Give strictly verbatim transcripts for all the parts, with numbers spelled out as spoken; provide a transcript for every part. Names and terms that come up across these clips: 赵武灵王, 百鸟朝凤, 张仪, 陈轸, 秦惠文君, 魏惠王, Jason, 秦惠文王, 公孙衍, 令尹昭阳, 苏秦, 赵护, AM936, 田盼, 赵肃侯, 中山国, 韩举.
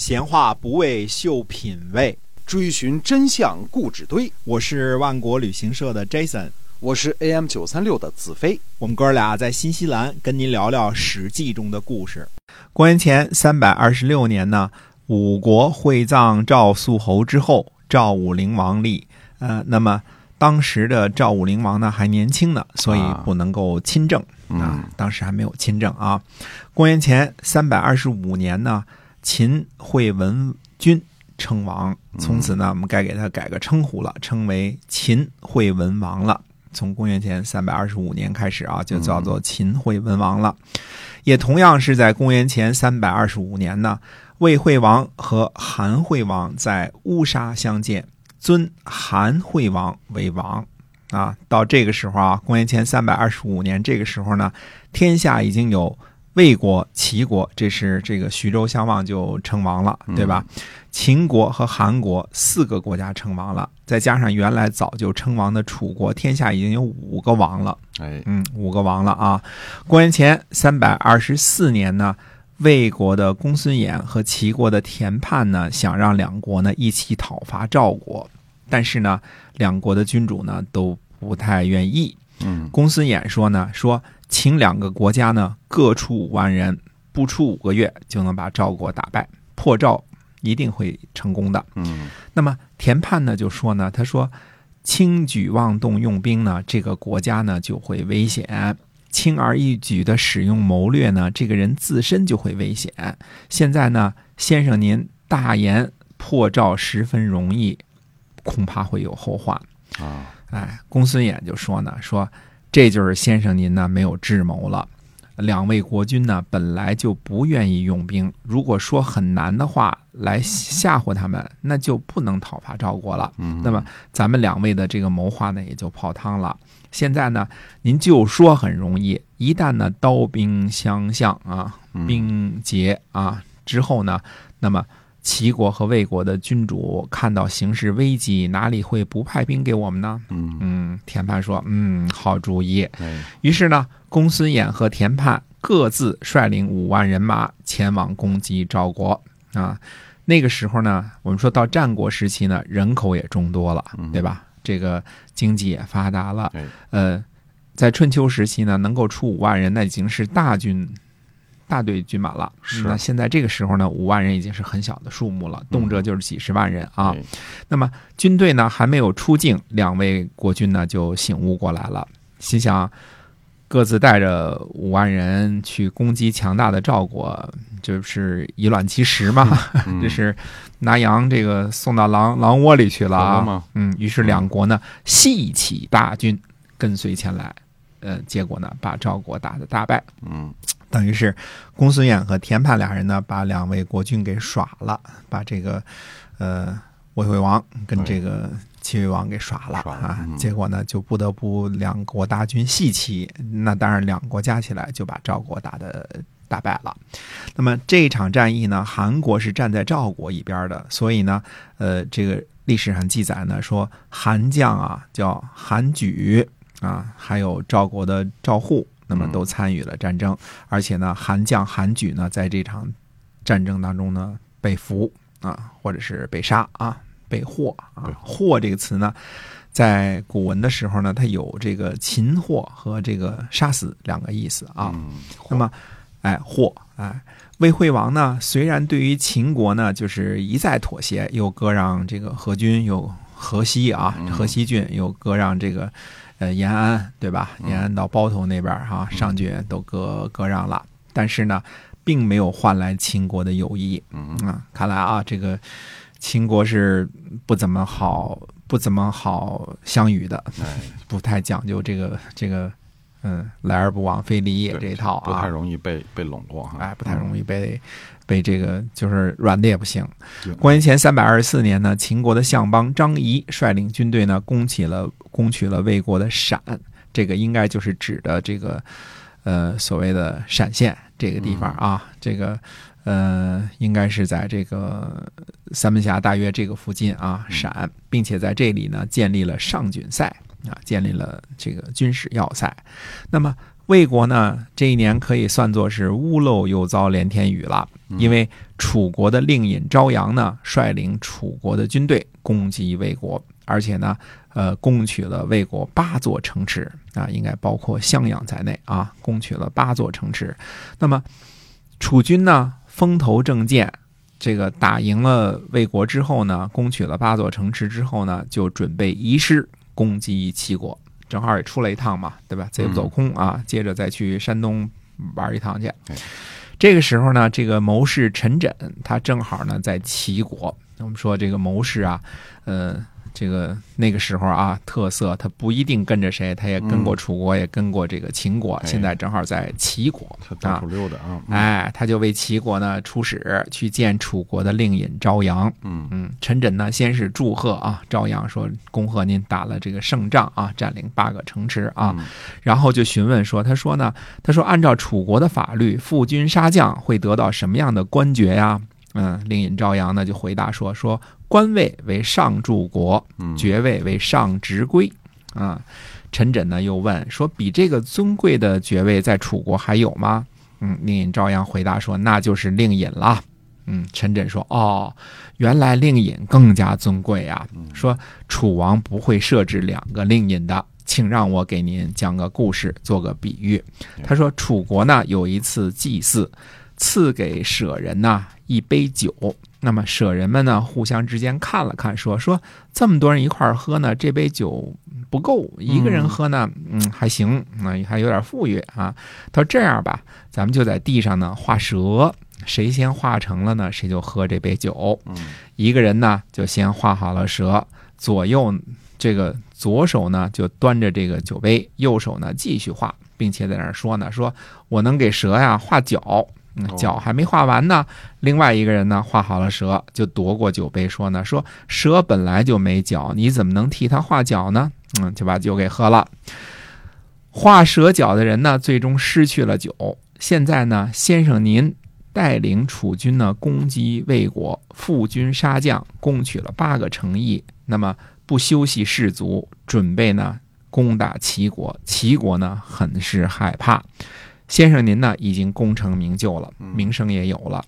闲话不为秀品味，追寻真相固执堆。我是万国旅行社的 Jason， 我是 A M 九三六 的子飞。我们哥俩在新西兰跟您聊聊史记中的故事。公元前三百二十六年呢，五国会葬赵肃侯之后，赵武灵王立。呃，那么当时的赵武灵王呢还年轻呢，所以不能够亲政啊，当时还没有亲政啊。公元前三百二十五年呢，秦惠文君称王，从此呢我们该给他改个称呼了，称为秦惠文王了。从公元前三百二十五年开始啊，就叫做秦惠文王了。也同样是在公元前三百二十五年呢，魏惠王和韩惠王在乌沙相见，尊韩惠王为王啊。到这个时候啊，公元前三百二十五年这个时候呢，天下已经有魏国、齐国，这是这个徐州相望就称王了，对吧？嗯、秦国和韩国四个国家称王了，再加上原来早就称王的楚国，天下已经有五个王了。哎，嗯，五个王了啊！公元前三百二十四年呢，魏国的公孙衍和齐国的田盼呢，想让两国呢一起讨伐赵国，但是呢，两国的君主呢都不太愿意。嗯，公孙衍说呢，说请两个国家呢各出五万人，不出五个月就能把赵国打败，破赵一定会成功的。嗯，那么田盼呢就说呢，他说轻举妄动用兵呢，这个国家呢就会危险。轻而易举的使用谋略呢，这个人自身就会危险。现在呢，先生您大言破赵十分容易，恐怕会有后患啊！哎，公孙衍就说呢，说这就是先生您呢没有智谋了。两位国君呢本来就不愿意用兵，如果说很难的话来吓唬他们，那就不能讨伐赵国了。那么咱们两位的这个谋划呢也就泡汤了。现在呢您就说很容易，一旦呢刀兵相向啊，兵结啊之后呢，那么齐国和魏国的君主看到形势危急，哪里会不派兵给我们呢？嗯嗯，田盼说，嗯，好主意。于是呢，公孙衍和田盼各自率领五万人马前往攻击赵国啊。那个时候呢，我们说到战国时期呢，人口也众多了，对吧？这个经济也发达了。呃，在春秋时期呢，能够出五万人，那已经是大军。大队军马了，那现在这个时候呢，五万人已经是很小的数目了，动辄就是几十万人啊。嗯、那么军队呢还没有出境，两位国君呢就醒悟过来了，心想各自带着五万人去攻击强大的赵国，就是以卵击石嘛，嗯嗯、这是拿羊这个送到狼狼窝里去了啊。嗯，于是两国呢细起大军跟随前来，呃，结果呢把赵国打得大败。嗯。等于是公孙衍和田盼俩人呢把两位国君给耍了，把这个呃魏惠王跟这个齐惠王给耍了啊，结果呢就不得不两国大军细起，那当然两国加起来就把赵国打得打败了。那么这场战役呢，韩国是站在赵国一边的，所以呢呃这个历史上记载呢说韩将啊叫韩举啊，还有赵国的赵护，那么都参与了战争，而且呢，韩将韩举呢，在这场战争当中呢，被俘啊，或者是被杀啊，被获啊。获这个词呢，在古文的时候呢，它有这个擒获和这个杀死两个意思啊。嗯、那么，哎，获哎，魏惠王呢，虽然对于秦国呢，就是一再妥协，又割让这个河郡，又河西啊，河西郡，又割让这个。呃，延安对吧？延安到包头那边哈、啊，上郡都割割让了，但是呢，并没有换来秦国的友谊。嗯啊，看来啊，这个秦国是不怎么好，不怎么好相与的，不太讲究这个这个，嗯，来而不往非礼也这一套啊，不太容易被被笼络哈，哎，不太容易被。被这个就是软的也不行。公元前三百二十四年呢，秦国的相邦张仪率领军队呢，攻取了攻取了魏国的陕，这个应该就是指的这个呃所谓的陕县这个地方啊，嗯、这个呃应该是在这个三门峡大约这个附近啊，陕，并且在这里呢建立了上郡塞啊，建立了这个军事要塞。那么魏国呢，这一年可以算作是屋漏又遭连天雨了，因为楚国的令尹昭阳呢，率领楚国的军队攻击魏国，而且呢，呃，攻取了魏国八座城池啊，应该包括襄阳在内啊，攻取了八座城池。那么楚军呢，风头正劲。这个打赢了魏国之后呢，攻取了八座城池之后呢，就准备移师攻击齐国，正好也出了一趟嘛，对吧？贼不走空啊，嗯、接着再去山东玩一趟去。这个时候呢，这个谋士陈轸他正好呢在齐国。我们说这个谋士啊，呃，这个那个时候啊，特色他不一定跟着谁，他也跟过楚国，嗯、也跟过这个秦国，现在正好在齐国。他到处溜达啊，嗯、哎，他就为齐国呢出使去见楚国的令尹昭阳。嗯嗯，陈轸呢先是祝贺啊，昭阳说恭贺您打了这个胜仗啊，占领八个城池啊，嗯、然后就询问说，他说呢，他说按照楚国的法律，负君杀将会得到什么样的官爵呀？嗯，令尹昭阳呢就回答说说官位为上柱国，爵位为上直归啊。陈轸呢又问说，比这个尊贵的爵位在楚国还有吗？嗯，令尹昭阳回答说，那就是令尹了。嗯，陈轸说，哦，原来令尹更加尊贵啊。说楚王不会设置两个令尹的。请让我给您讲个故事，做个比喻。他说，楚国呢有一次祭祀，赐给舍人呢一杯酒。那么舍人们呢互相之间看了看，说说这么多人一块儿喝呢，这杯酒不够，一个人喝呢，嗯，还行，那还有点富裕啊。他说这样吧，咱们就在地上呢画蛇，谁先画成了呢，谁就喝这杯酒。一个人呢就先画好了蛇，左右这个左手呢就端着这个酒杯，右手呢继续画，并且在那儿说呢，说我能给蛇呀画脚。脚还没画完呢，另外一个人呢画好了蛇，就夺过酒杯说呢，说蛇本来就没脚，你怎么能替他画脚呢？嗯，就把酒给喝了。画蛇脚的人呢最终失去了酒。现在呢，先生您带领楚军呢攻击魏国，负军杀将，攻取了八个城邑，那么不休息士卒，准备呢攻打齐国。齐国呢很是害怕。先生您呢已经功成名就了，名声也有了，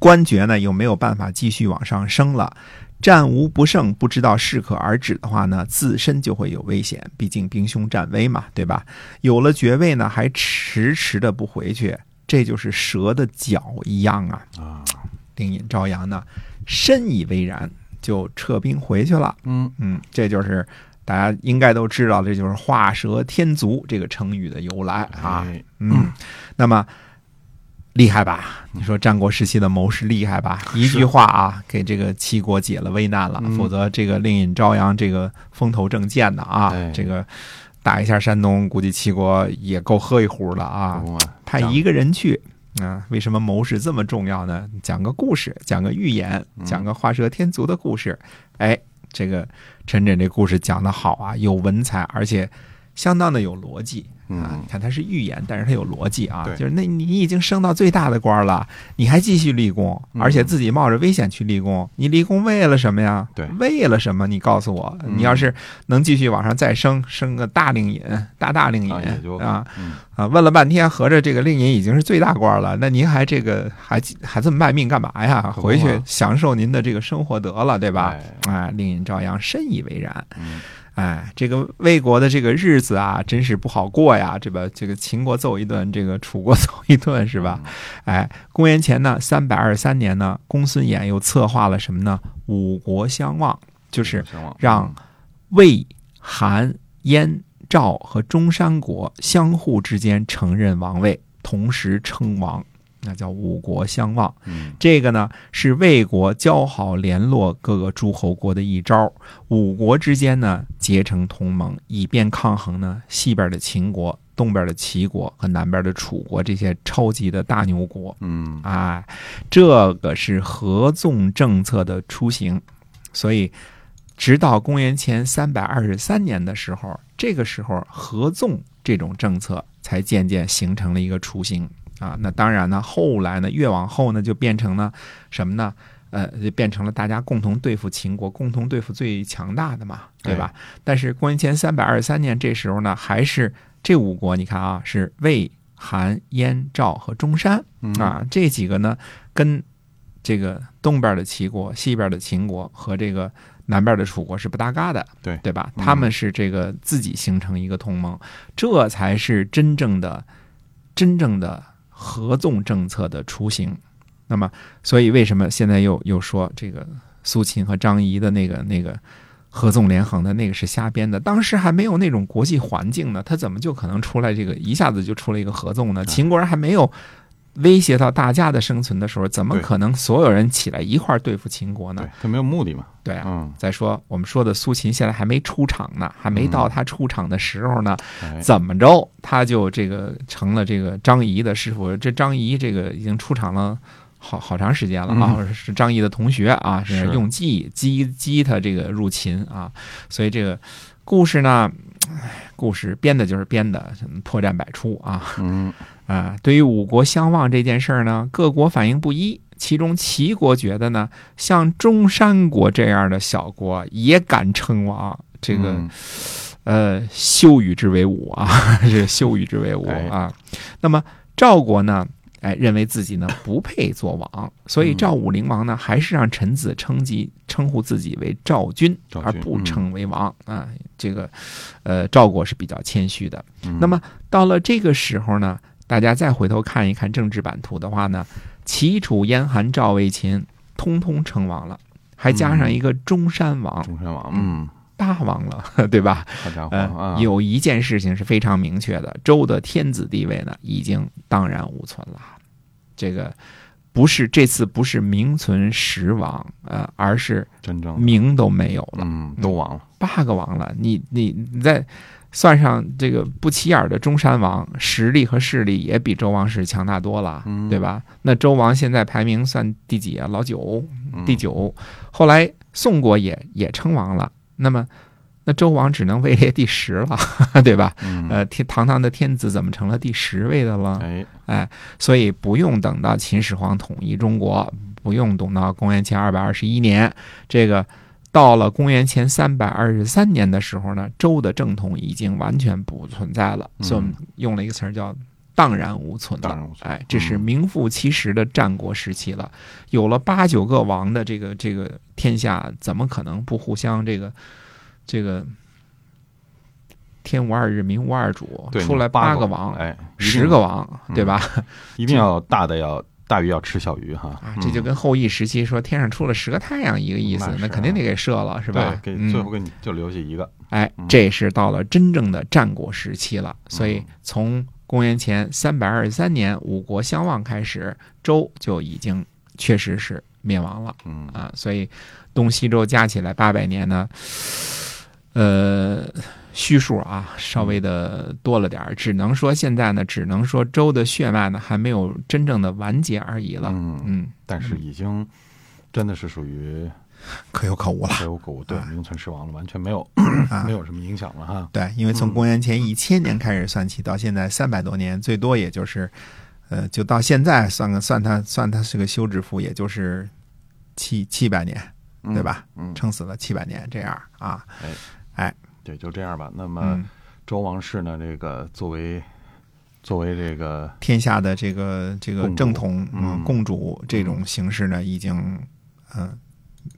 官爵呢又没有办法继续往上升了，战无不胜，不知道适可而止的话呢，自身就会有危险，毕竟兵凶战危嘛，对吧？有了爵位呢还迟迟的不回去，这就是蛇的脚一样啊。啊，令尹昭阳呢深以为然，就撤兵回去了。嗯嗯，这就是大家应该都知道，这就是画蛇添足这个成语的由来啊。嗯，那么厉害吧？你说战国时期的谋士厉害吧？一句话啊，给这个齐国解了危难了，否则这个令尹昭阳这个风头正劲的啊，这个打一下山东，估计齐国也够喝一壶了啊。派一个人去。啊，为什么谋士这么重要呢？讲个故事，讲个寓言，讲个画蛇添足的故事。哎，这个陈轸这故事讲得好啊，有文采，而且相当的有逻辑啊。你看它是寓言，但是它有逻辑啊。就是那你已经升到最大的官了，你还继续立功，而且自己冒着危险去立功，你立功为了什么呀？对，为了什么？你告诉我，你要是能继续往上再升，升个大令尹，大大令尹啊。啊，问了半天，合着这个令尹已经是最大官了，那您还这个还还这么卖命干嘛呀？回去享受您的这个生活得了，对吧？哎，令尹昭阳深以为然。哎，这个魏国的这个日子啊，真是不好过呀，对吧？这个秦国揍一顿，这个楚国揍一顿，是吧？哎，公元前呢三百二十三年呢，公孙衍又策划了什么呢？五国相望，就是让魏、韩、燕、赵和中山国相互之间承认王位，同时称王，那叫五国相望。这个呢是魏国交好联络各个诸侯国的一招，五国之间呢结成同盟，以便抗衡呢西边的秦国、东边的齐国和南边的楚国这些超级的大牛国。嗯，哎，这个是合纵政策的雏形，所以直到公元前三百二十三年的时候，这个时候合纵这种政策才渐渐形成了一个雏形啊。那当然呢，后来呢，越往后呢，就变成了什么呢？呃，就变成了大家共同对付秦国，共同对付最强大的嘛，对吧？对，但是公元前三百二十三年这时候呢，还是这五国，你看啊，是魏、韩、燕、赵和中山、嗯、啊，这几个呢，跟这个东边的齐国、西边的秦国和这个南边的楚国是不搭嘎的，对对吧？他们是这个自己形成一个同盟，嗯、这才是真正的、真正的合纵政策的雏形。那么，所以为什么现在又又说这个苏秦和张仪的那个那个合纵连横的那个是瞎编的？当时还没有那种国际环境呢，他怎么就可能出来这个一下子就出了一个合纵呢？秦国人还没有威胁到大家的生存的时候，怎么可能所有人起来一块对付秦国呢？他没有目的嘛。对啊，嗯、再说我们说的苏秦现在还没出场呢，还没到他出场的时候呢，嗯、怎么着他就这个成了这个张仪的师傅？这张仪这个已经出场了。好好长时间了啊，嗯、是张仪的同学啊，是用计激激他这个入秦啊，所以这个故事呢，故事编的就是编的破绽百出啊。嗯啊，对于五国相望这件事儿呢，各国反应不一，其中齐国觉得呢，像中山国这样的小国也敢称王，这个。嗯呃，羞与之为伍啊，这羞与之为伍啊。哎、那么赵国呢？哎，认为自己呢不配做王，所以赵武灵王呢还是让臣子称及称呼自己为赵君，而不称为王啊。这个，呃，赵国是比较谦虚的。那么到了这个时候呢，大家再回头看一看政治版图的话呢，齐、楚、燕、韩、赵、魏、秦，通通称王了，还加上一个中山王。中山王，嗯。大王了，对吧？呃，有一件事情是非常明确的，周的天子地位呢，已经荡然无存了。这个不是这次不是名存实亡，呃，而是真正名都没有了，嗯，都亡了，八个亡了。你你你再算上这个不起眼的中山王，实力和势力也比周王室强大多了，嗯、对吧？那周王现在排名算第几啊？老九，第九。嗯、后来宋国也也称王了。那么，那周王只能位列第十了，对吧？嗯、呃，堂堂的天子怎么成了第十位的了？哎，哎，所以不用等到秦始皇统一中国，不用等到公元前二百二十一年，这个到了公元前三百二十三年的时候呢，周的正统已经完全不存在了。嗯、所以我们用了一个词儿叫“荡然无存”了。哎，这是名副其实的战国时期了。嗯、有了八九个王的这个这个。天下怎么可能不互相这个这个天无二日民无二主，出来八个王哎十个王，对吧？嗯、一定要大的要大鱼要吃小鱼哈、嗯啊、这就跟后羿时期说天上出了十个太阳一个意思，那, 啊、那肯定得给射了是吧？对，给最后给你就留下一个、嗯、哎，这是到了真正的战国时期了。所以从公元前三百二十三年五国相望开始，周就已经确实是灭亡了，嗯啊，所以东西周加起来八百年呢，呃，虚数啊，稍微的多了点，只能说现在呢，只能说周的血脉呢还没有真正的完结而已了，嗯嗯，但是已经真的是属于可有可无了，可有可无，对，名存实亡了，完全没有、啊、没有什么影响了哈。对，因为从公元前一千年开始算起，嗯、到现在三百多年，最多也就是。呃，就到现在算个算他算他是个休止符，也就是七七百年，对吧？嗯，嗯撑死了七百年这样啊。哎，哎，对，就这样吧。那么周王室呢，这个作为作为这个天下的这个这个正统嗯共主这种形式呢，已经嗯、呃、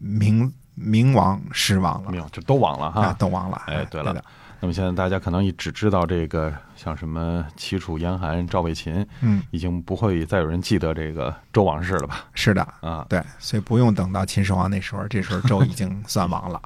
明明亡实亡了，没有就都亡了哈，啊、都亡了。哎，对了。对的，那么现在大家可能也只知道这个像什么齐楚燕韩赵魏秦，嗯，已经不会再有人记得这个周王室了吧？是的，啊，对，所以不用等到秦始皇那时候，这时候周已经算亡了。